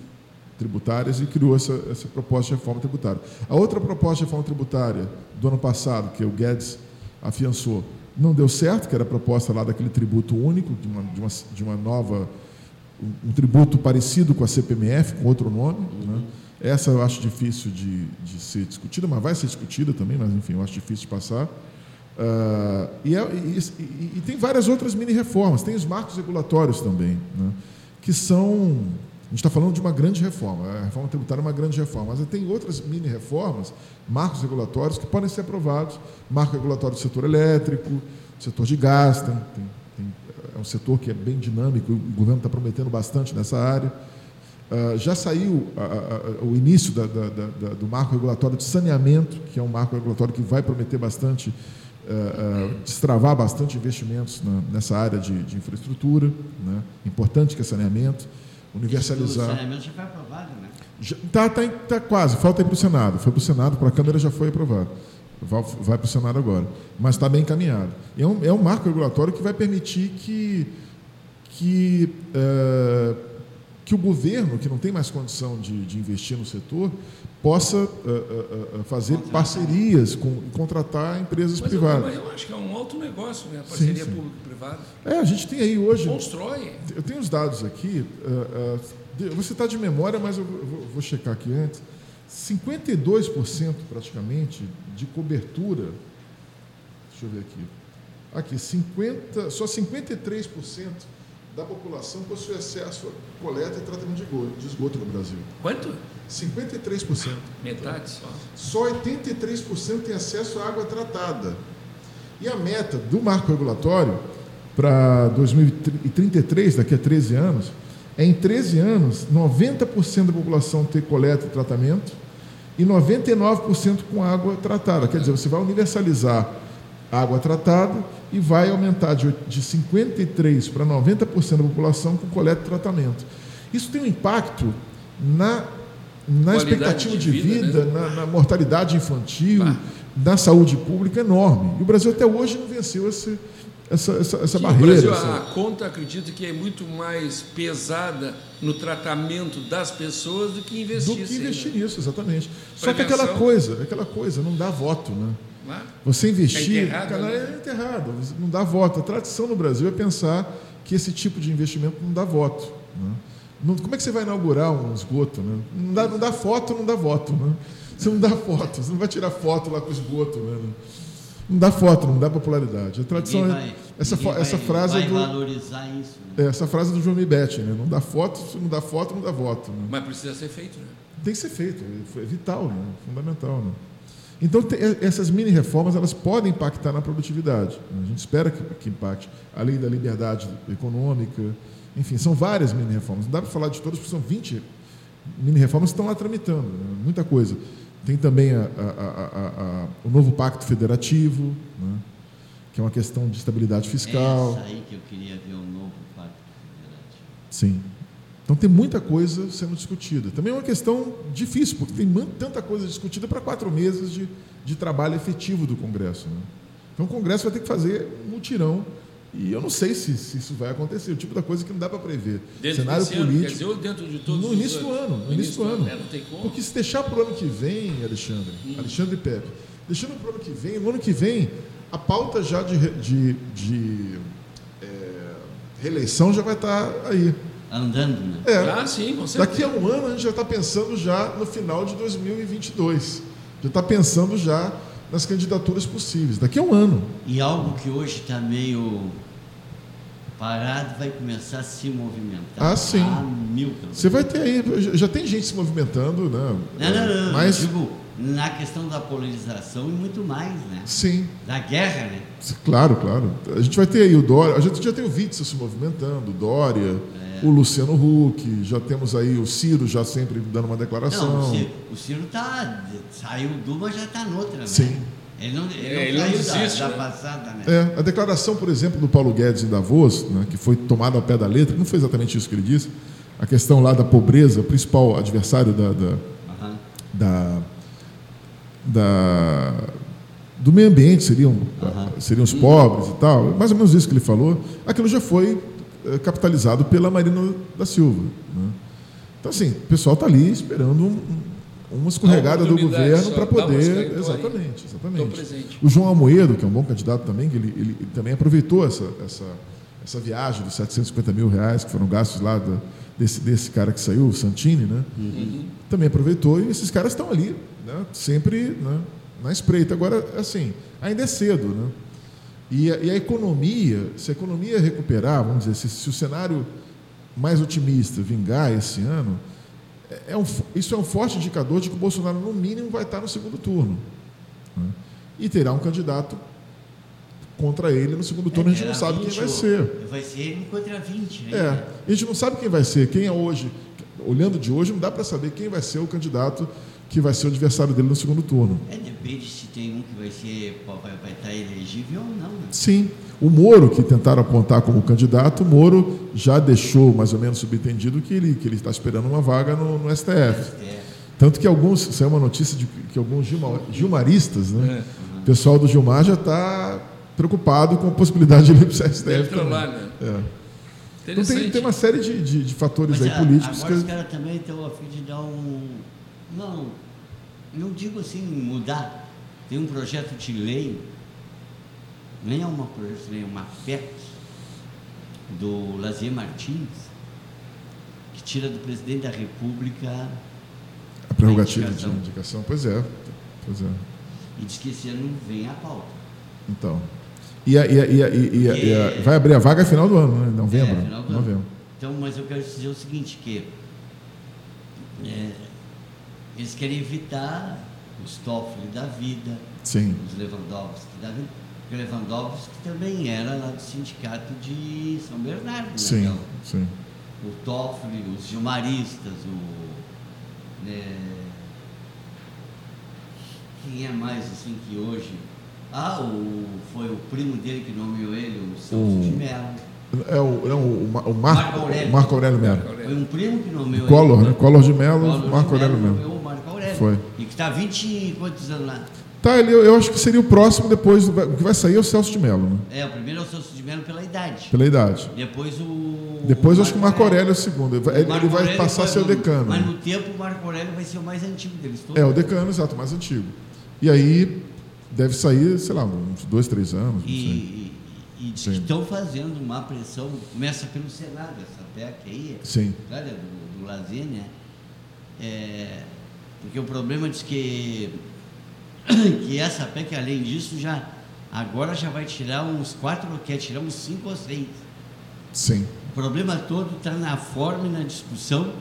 tributárias e criou essa proposta de reforma tributária. A outra proposta de reforma tributária do ano passado, que o Guedes afiançou, não deu certo, que era a proposta lá daquele tributo único, de uma nova... um tributo parecido com a CPMF, com outro nome. Uhum. Né? Essa eu acho difícil de ser discutida, mas vai ser discutida também, mas, enfim, eu acho difícil de passar. E tem várias outras mini-reformas, tem os marcos regulatórios também, né? Que são... A gente está falando de uma grande reforma, a reforma tributária é uma grande reforma, mas tem outras mini-reformas, marcos regulatórios, que podem ser aprovados. Marco regulatório do setor elétrico, do setor de gás, é um setor que é bem dinâmico, o governo está prometendo bastante nessa área. Já saiu o início do marco regulatório de saneamento, que é um marco regulatório que vai prometer bastante, destravar bastante investimentos nessa área de infraestrutura, né? Importante que é saneamento. Universalizar. O saneamento já foi aprovado, né? Está quase, falta ir para o Senado. Foi para o Senado, para a Câmara já foi aprovado. Vai para o Senado agora. Mas está bem encaminhado. É um marco regulatório que vai permitir que o governo, que não tem mais condição de investir no setor, possa fazer parcerias, contratar empresas privadas. Mas eu acho que é um alto negócio, né? A parceria público-privada. É, a gente tem aí hoje... Constrói. Eu tenho os dados aqui, eu vou citar de memória, mas eu vou checar aqui antes. 52% praticamente de cobertura, deixa eu ver aqui, 53% da população possui acesso à coleta e tratamento de esgoto no Brasil. Quanto? 53%. Metade só. Só 83% tem acesso à água tratada. E a meta do marco regulatório para 2033, daqui a 13 anos, é em 13 anos 90% da população ter coleta e tratamento e 99% com água tratada. Quer dizer, você vai universalizar água tratada e vai aumentar de 53% para 90% da população com coleta e tratamento. Isso tem um impacto na expectativa de vida, né? na mortalidade infantil, na saúde pública enorme. E o Brasil até hoje não venceu essa barreira. O Brasil, a conta, acredito que é muito mais pesada no tratamento das pessoas do que investir nisso. Exatamente. Prevenção. Só que aquela coisa, não dá voto, né? Você investir, é enterrado, cara, né? É enterrado, não dá voto. A tradição no Brasil é pensar que esse tipo de investimento não dá voto, né? Como é que você vai inaugurar um esgoto, né? Não dá foto, não dá voto, né? Você não dá foto, você não vai tirar foto lá com o esgoto, né? Não dá foto, não dá popularidade. A tradição vai, essa frase vai valorizar isso, né? Essa frase é do João Mibete, né? Não dá foto, não dá foto, não dá voto, né? Mas precisa ser feito, né? Tem que ser feito, é vital, né? Fundamental, né? Então, essas mini-reformas, elas podem impactar na produtividade, né? A gente espera que impacte. A lei da liberdade econômica, enfim, são várias mini-reformas. Não dá para falar de todas, porque são 20 mini-reformas que estão lá tramitando, né? Muita coisa. Tem também o novo Pacto Federativo, né? Que é uma questão de estabilidade fiscal. É isso aí que eu queria ver, o novo Pacto Federativo. Sim. Então, tem muita coisa sendo discutida. Também é uma questão difícil, porque tem tanta coisa discutida para 4 meses de trabalho efetivo do Congresso, né? Então, o Congresso vai ter que fazer um mutirão, e eu não sei se isso vai acontecer, o tipo da coisa que não dá para prever. Dentro cenário político. Ano, quer dizer, ou dentro de todos no início os anos, do ano. No início do ano. Não tem como. Porque se deixar para o ano que vem, Alexandre Pepe, deixando para o ano que vem, a pauta já de reeleição já vai estar aí. Andando, né? Sim, com certeza. Daqui a um ano a gente já está pensando já no final de 2022. Já está pensando já nas candidaturas possíveis. Daqui a um ano. E algo que hoje está meio parado vai começar a se movimentar. Ah, sim. Você vai ter aí... Já tem gente se movimentando, né? Não. Mas... Digo, na questão da polarização e muito mais, né? Sim. Da guerra, né? Claro. A gente vai ter aí o Dória... A gente já tem o Witzel se movimentando, o Dória... O Luciano Huck, já temos aí o Ciro já sempre dando uma declaração. Não, o Ciro saiu de uma, já está noutra, né? Sim. Ele não desiste, da passada, né? A declaração, por exemplo, do Paulo Guedes em Davos, né, que foi tomada ao pé da letra, não foi exatamente isso que ele disse. A questão lá da pobreza, o principal adversário do meio ambiente seriam os pobres e tal. Mais ou menos isso que ele falou. Aquilo já foi capitalizado pela Marina da Silva, né? Então, assim, o pessoal está ali esperando uma escorregada do governo para poder... Exatamente, exatamente. O João Amoedo, que é um bom candidato também, que ele também aproveitou essa viagem dos R$750 mil que foram gastos lá desse cara que saiu, o Santini, né? Uhum. Também aproveitou, e esses caras estão ali, né? Sempre, né? Na espreita. Agora, assim, ainda é cedo, né? E a economia, se a economia recuperar, vamos dizer, se o cenário mais otimista vingar esse ano, isso é um forte indicador de que o Bolsonaro, no mínimo, vai estar no segundo turno. Né? E terá um candidato contra ele no segundo turno, a gente não sabe quem vai ser. Vai ser ele contra 20, né? A gente não sabe quem vai ser, quem é hoje. Olhando de hoje, não dá para saber quem vai ser o candidato que vai ser o adversário dele no segundo turno. Depende se tem um que vai estar elegível ou não. Né? Sim. O Moro, que tentaram apontar como candidato, o Moro já deixou mais ou menos subentendido que ele está esperando uma vaga no STF. Tanto que alguns, saiu uma notícia de que alguns gilmaristas, né? O pessoal do Gilmar já está preocupado com a possibilidade de ele ir para o STF. Deve trollar, né? Então, tem uma série de fatores mas, aí políticos. Agora os caras também estão a fim de dar um... Não digo assim mudar. Tem um projeto de lei, nem é uma projeto de lei, é uma PEC do Lazier Martins, que tira do presidente da República a prerrogativa de indicação. Pois é. E diz que esse ano vem a pauta. Então. E vai abrir a vaga final do ano, né? Novembro. Final do novembro. Ano. Então, mas eu quero dizer o seguinte, que eles querem evitar os Toffoli da vida, sim, os Lewandowski da vida. Porque o Lewandowski também era lá do sindicato de São Bernardo, né? Sim, então, sim. O Toffoli, os gilmaristas, quem é mais assim que hoje? Foi o primo dele que nomeou ele, o Celso de Mello. O Marco Aurélio Mello. Foi um primo que nomeou Collor, né? Collor de Mello, Marco Aurélio Mello. Marco Aurélio. Foi. E que está há 20 e quantos anos lá? Tá, eu acho que seria o próximo depois. O que vai sair é o Celso de Mello, né? O primeiro é o Celso de Mello pela idade. Depois o. Depois acho que o Marco Aurélio é o segundo. Ele vai passar a ser o decano. Mas no tempo o Marco Aurélio vai ser o mais antigo deles todos. O decano, exato, o mais antigo. E aí deve sair, sei lá, uns 2, 3 anos. E diz que estão fazendo uma pressão, começa pelo Senado, essa PEC aí, sim, Claro, do Lazer, né? Porque o problema diz que essa PEC, além disso, agora vai tirar uns 4, quer tirar uns 5 ou 6. Sim. O problema todo está na forma e na discussão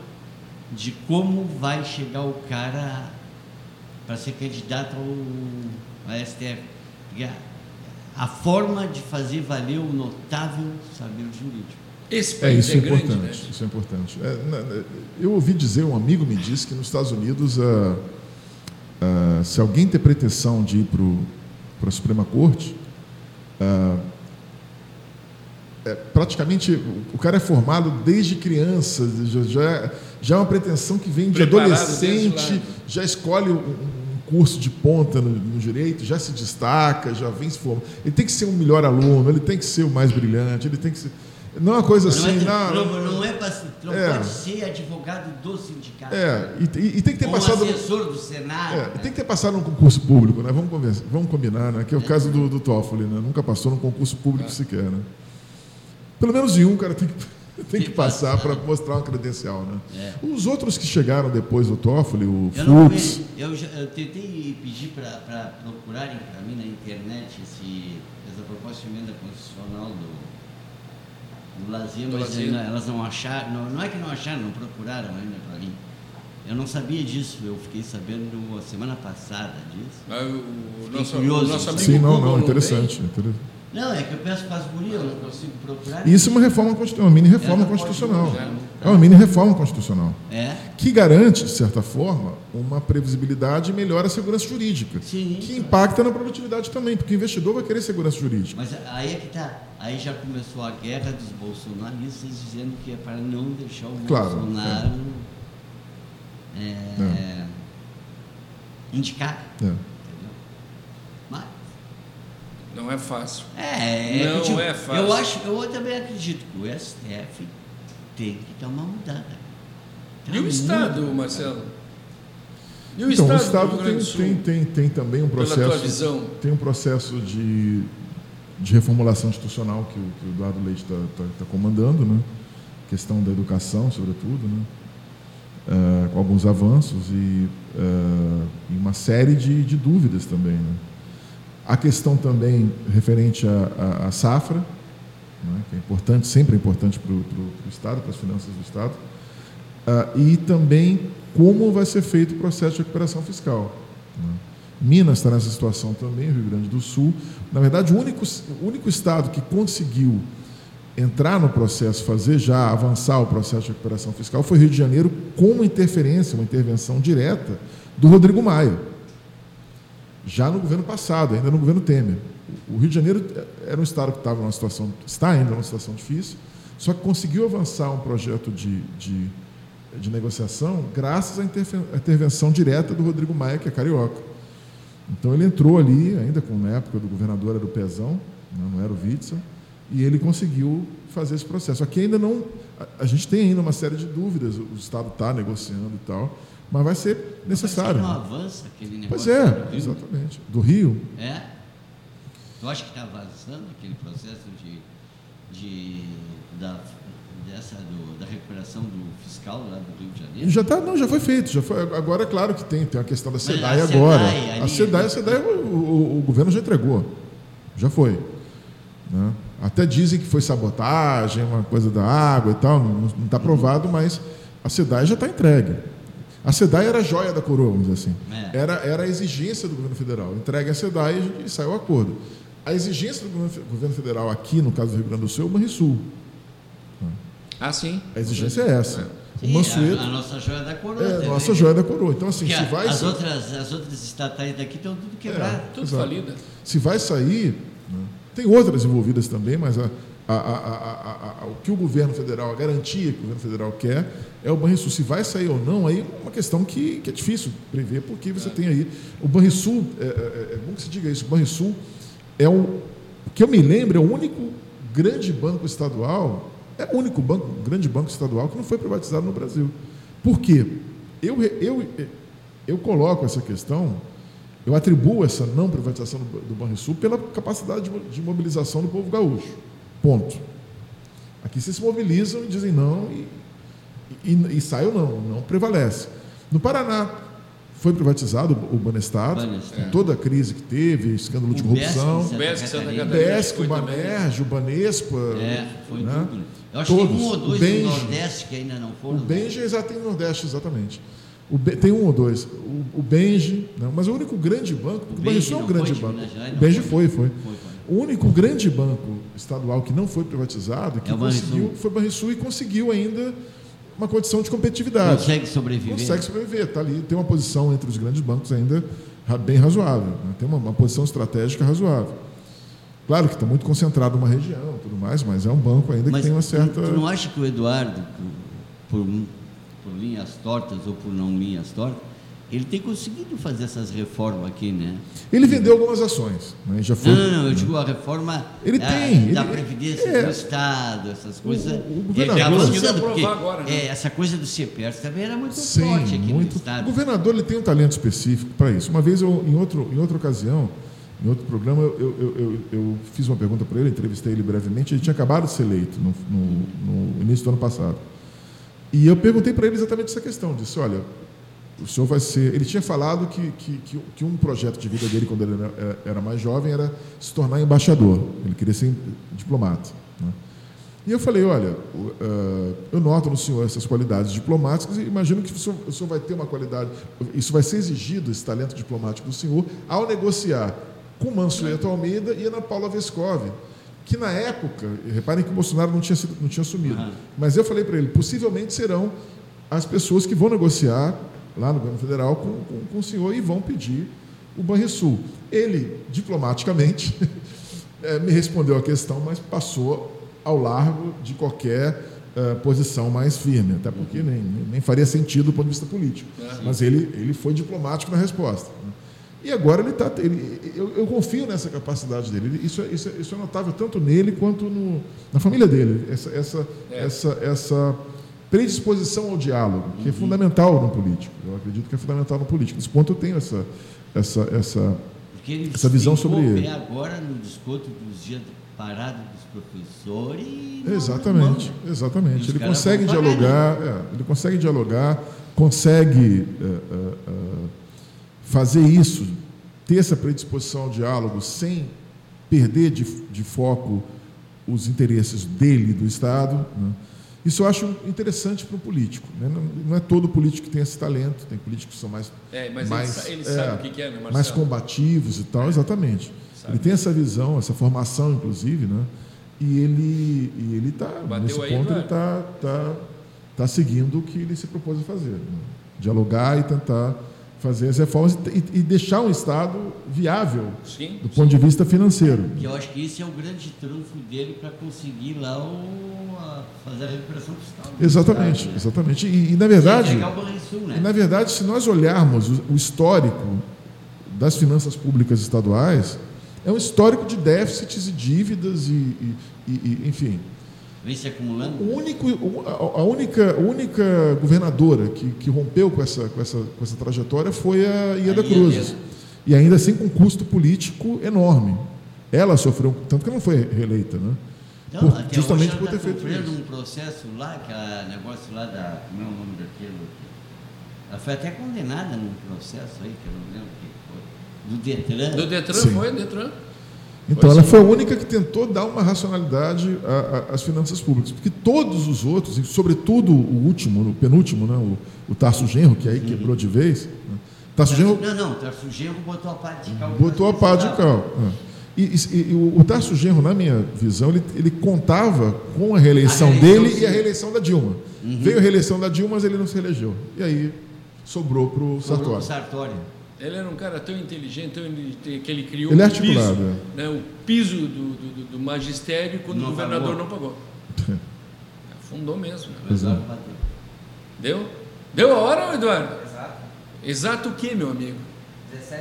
de como vai chegar o cara para ser candidato ao STF. A forma de fazer valer o notável saber jurídico. Isso é importante. Grande, né? Isso é importante. Eu ouvi dizer, um amigo me disse que nos Estados Unidos, se alguém ter pretensão de ir para a Suprema Corte, praticamente o cara é formado desde criança, já é uma pretensão que vem de preparado adolescente, já escolhe curso de ponta no direito, já se destaca, já vem se formando. Ele tem que ser o melhor aluno, ele tem que ser o mais brilhante, ele tem que ser... Não é uma coisa assim... Pode ser advogado do sindicato. E tem que ter passado... assessor do Senado. Né? Tem que ter passado num concurso público, né? Vamos combinar, né? Que é o caso do Toffoli, né? Nunca passou num concurso público sequer, né? Pelo menos em um, o cara tem que passar para mostrar uma credencial, né? Os outros que chegaram depois do Toffoli, o Fux... Eu tentei pedir para procurarem para mim na internet essa proposta de emenda constitucional do Lazier, mas elas não acharam, não é que não acharam, não procuraram ainda para mim. Eu não sabia disso, eu fiquei sabendo a semana passada disso. O nosso amigo... Sim, não, interessante. Não, é que eu peço para as gurias, eu não consigo procurar. Isso é uma reforma constitucional, uma mini-reforma constitucional. É uma mini-reforma constitucional. Que garante, de certa forma, uma previsibilidade e melhora a segurança jurídica. Sim, que impacta na produtividade também, porque o investidor vai querer segurança jurídica. Mas aí é que está. Aí já começou a guerra dos bolsonaristas dizendo que é para não deixar o Bolsonaro indicar. Não é fácil. É fácil. Eu também acredito que o STF tem que dar uma mudada. E o Estado, Marcelo? E o então, Estado, o Estado do tem também um processo, visão, tem um processo de reformulação institucional que o Eduardo Leite está comandando, né? Questão da educação, sobretudo, né? Com alguns avanços e uma série de dúvidas também, né? A questão também referente à safra, né? Que é importante, sempre é importante para o Estado, para as finanças do Estado, e também como vai ser feito o processo de recuperação fiscal, né? Minas está nessa situação também, Rio Grande do Sul. Na verdade, o único Estado que conseguiu entrar no processo, fazer já, avançar o processo de recuperação fiscal foi Rio de Janeiro, com uma interferência, uma intervenção direta do Rodrigo Maia, já no governo passado, ainda no governo Temer. O Rio de Janeiro era um Estado que estava numa situação, está ainda numa situação difícil, só que conseguiu avançar um projeto de negociação graças à intervenção direta do Rodrigo Maia, que é carioca. Então, ele entrou ali, ainda com na época do governador era o Pezão, não era o Witzel, e ele conseguiu fazer esse processo. Aqui ainda não... A gente tem ainda uma série de dúvidas, o Estado está negociando e tal, mas vai ser necessário. Mas não avança aquele negócio. Pois é, do Rio? Exatamente. Do Rio? É. Tu acha que está avançando aquele processo da recuperação do fiscal lá do Rio de Janeiro? Já foi feito. Já foi, agora é claro que tem a questão da CEDAE agora. A CEDAE o governo já entregou. Já foi. Né? Até dizem que foi sabotagem, uma coisa da água e tal, não está provado, mas a CEDAE já está entregue. A CEDAE era a joia da coroa, vamos dizer assim. É. Era a exigência do governo federal. Entregue a CEDAE e saiu o acordo. A exigência do governo federal aqui, no caso do Rio Grande do Sul, é o Banrisul. Ah, sim. A exigência é essa. Sim, o Mansueto, a nossa joia da coroa. É, a nossa joia da coroa. Então, assim, se vai... As outras estatais daqui estão tudo quebradas, tudo falidas. Se vai sair... Né, tem outras envolvidas também, mas o que o governo federal, a garantia que o governo federal quer é o Banrisul. Se vai sair ou não, aí é uma questão que é difícil prever, porque você tem aí... O Banrisul, é bom que se diga isso, o Banrisul é o que eu me lembro, é o único grande banco estadual... É o único banco, grande banco estadual que não foi privatizado no Brasil. Por quê? Eu coloco essa questão, eu atribuo essa não privatização do Banrisul pela capacidade de mobilização do povo gaúcho. Ponto. Aqui vocês se mobilizam e dizem não e sai o não prevalece. No Paraná foi privatizado o Banestado, com toda a crise que teve, escândalo de corrupção. O BESC, o Banerj, o Banespa. Foi tudo. Eu acho que tem um ou dois do Nordeste que ainda não foram. O BENJE já tem no Nordeste, exatamente. Tem um ou dois. O BENJE, mas o único grande banco, porque o Banrisul é um grande banco. O BENJE foi. O único grande banco estadual que não foi privatizado, que conseguiu, foi o Banrisul, e conseguiu ainda uma condição de competitividade. Consegue sobreviver. Está ali, tem uma posição entre os grandes bancos ainda bem razoável, né? Tem uma posição estratégica razoável. Claro que está muito concentrado numa região, tudo mais, mas é um banco ainda que tem uma certa... Tu não acha que o Eduardo, por linhas tortas ou por não linhas tortas, ele tem conseguido fazer essas reformas aqui, né? Ele vendeu algumas ações, né? Já foi. Não, eu digo a reforma da Previdência do Estado, essas coisas. O governador ele está aprovar agora, né? Essa coisa do CPF também era muito forte aqui no Estado. O governador ele tem um talento específico para isso. Uma vez, em outra ocasião, em outro programa, eu fiz uma pergunta para ele, entrevistei ele brevemente, ele tinha acabado de ser eleito no início do ano passado. E eu perguntei para ele exatamente essa questão, disse, olha, o senhor vai ser... Ele tinha falado que um projeto de vida dele, quando ele era mais jovem, era se tornar embaixador, ele queria ser diplomata, né? E eu falei, olha, eu noto no senhor essas qualidades diplomáticas e imagino que o senhor vai ter uma qualidade, isso vai ser exigido, esse talento diplomático do senhor, ao negociar com o Mansueto Almeida e Ana Paula Vescov, que na época, reparem que o Bolsonaro não tinha assumido, mas eu falei para ele, possivelmente serão as pessoas que vão negociar lá no governo federal com o senhor e vão pedir o Banrisul. Ele, diplomaticamente, me respondeu a questão, mas passou ao largo de qualquer posição mais firme, até porque nem faria sentido do ponto de vista político. Mas ele foi diplomático na resposta. E agora ele está. Eu confio nessa capacidade dele. Isso é notável tanto nele quanto na família dele. Essa predisposição ao diálogo, que é fundamental no político. Eu acredito que é fundamental no político. Nesse ponto eu tenho essa visão sobre ele. Agora no desconto dos dias parado dos professores. Exatamente, exatamente. Ele consegue dialogar, consegue fazer isso, ter essa predisposição ao diálogo sem perder de foco os interesses dele, do Estado, né? Isso eu acho interessante para o político, né? Não é todo político que tem esse talento, tem políticos que são mais... Mas ele sabe o que é, né, Marcelo? Mais combativos e tal, exatamente. Sabe. Ele tem essa visão, essa formação, inclusive, né? E ele está, nesse ponto, ele está seguindo o que ele se propôs a fazer, né? Dialogar e tentar fazer as reformas e deixar um Estado viável, do ponto de vista financeiro. E eu acho que isso é o grande trunfo dele para conseguir lá fazer a recuperação fiscal. Exatamente, Estado, né? Exatamente. E, na verdade, se nós olharmos o histórico das finanças públicas estaduais, é um histórico de déficits e dívidas e enfim... Vem se acumulando? A única governadora que rompeu com essa trajetória foi a Ieda Cruzes. E ainda assim com um custo político enorme. Ela sofreu, tanto que ela não foi reeleita, né? Então, justamente por ter feito isso. Ela está sofrendo um processo lá, que é negócio lá da... Como é o nome daquilo? Ela foi até condenada num processo aí, que eu não lembro o que foi. Do Detran? Sim. Foi o Detran? Então, ela foi a única que tentou dar uma racionalidade às finanças públicas, porque todos os outros, e sobretudo o último, o penúltimo, né, o Tarso Genro, que aí quebrou de vez. Né? Tarso Genro botou a pá de cal. Botou a pá de cal. E o Tarso Genro, na minha visão, ele contava com a reeleição dele e a reeleição da Dilma. Veio a reeleição da Dilma, mas ele não se reelegeu. E aí sobrou para o Sartori. Ele era um cara tão inteligente, que ele criou ele o piso do magistério quando o governador não pagou. Afundou mesmo. Né? Exato. Deu? Deu a hora, Eduardo? Exato o quê, meu amigo? 17h51,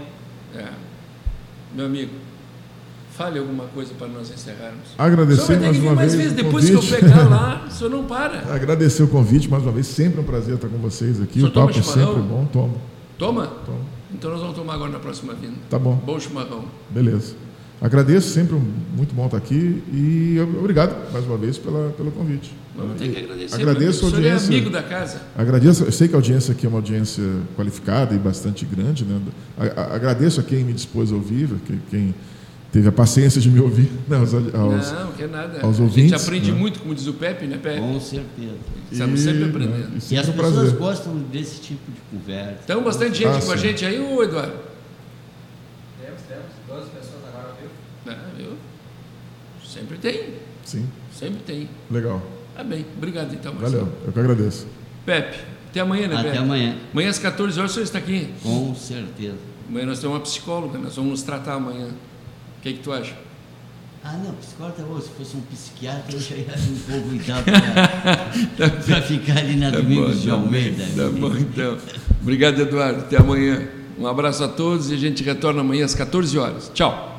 hein? É. Meu amigo, fale alguma coisa para nós encerrarmos. Agradecer mais uma vez depois convite. Que eu pegar lá, o senhor não para. Agradecer o convite mais uma vez. Sempre um prazer estar com vocês aqui. O papo é sempre bom. Toma? Então nós vamos tomar agora na próxima vinda. Tá bom. Bom chimarrão. Beleza. Agradeço, sempre muito bom estar aqui e obrigado mais uma vez pelo convite. Não tem que agradecer. Agradeço a audiência. O senhor é amigo da casa. Agradeço, eu sei que a audiência aqui é uma audiência qualificada e bastante grande, né? Agradeço a quem me dispôs a ouvir, quem teve a paciência de me ouvir. Não, que é nada. Aos ouvintes, a gente aprende muito, como diz o Pepe, né, Pepe? Com certeza. Estamos sempre aprendendo. Né, e as pessoas gostam desse tipo de conversa. Então, bastante gente com a gente aí, ô Eduardo? Temos 12 pessoas agora, viu? Sempre tem. Sim. Sempre tem. Legal. Tá bem. Obrigado, então, Marcelo. Valeu, eu que agradeço. Pepe, até amanhã, né, Pepe? Até amanhã. Amanhã às 14 horas o senhor está aqui. Com certeza. Amanhã nós temos uma psicóloga, nós vamos nos tratar amanhã. O que tu acha? Não, psicólogo, se fosse um psiquiatra, eu já ia um pouco cuidado para ficar ali na Domingos de Almeida. Tá bom, então. Obrigado, Eduardo. Até amanhã. Um abraço a todos e a gente retorna amanhã às 14 horas. Tchau.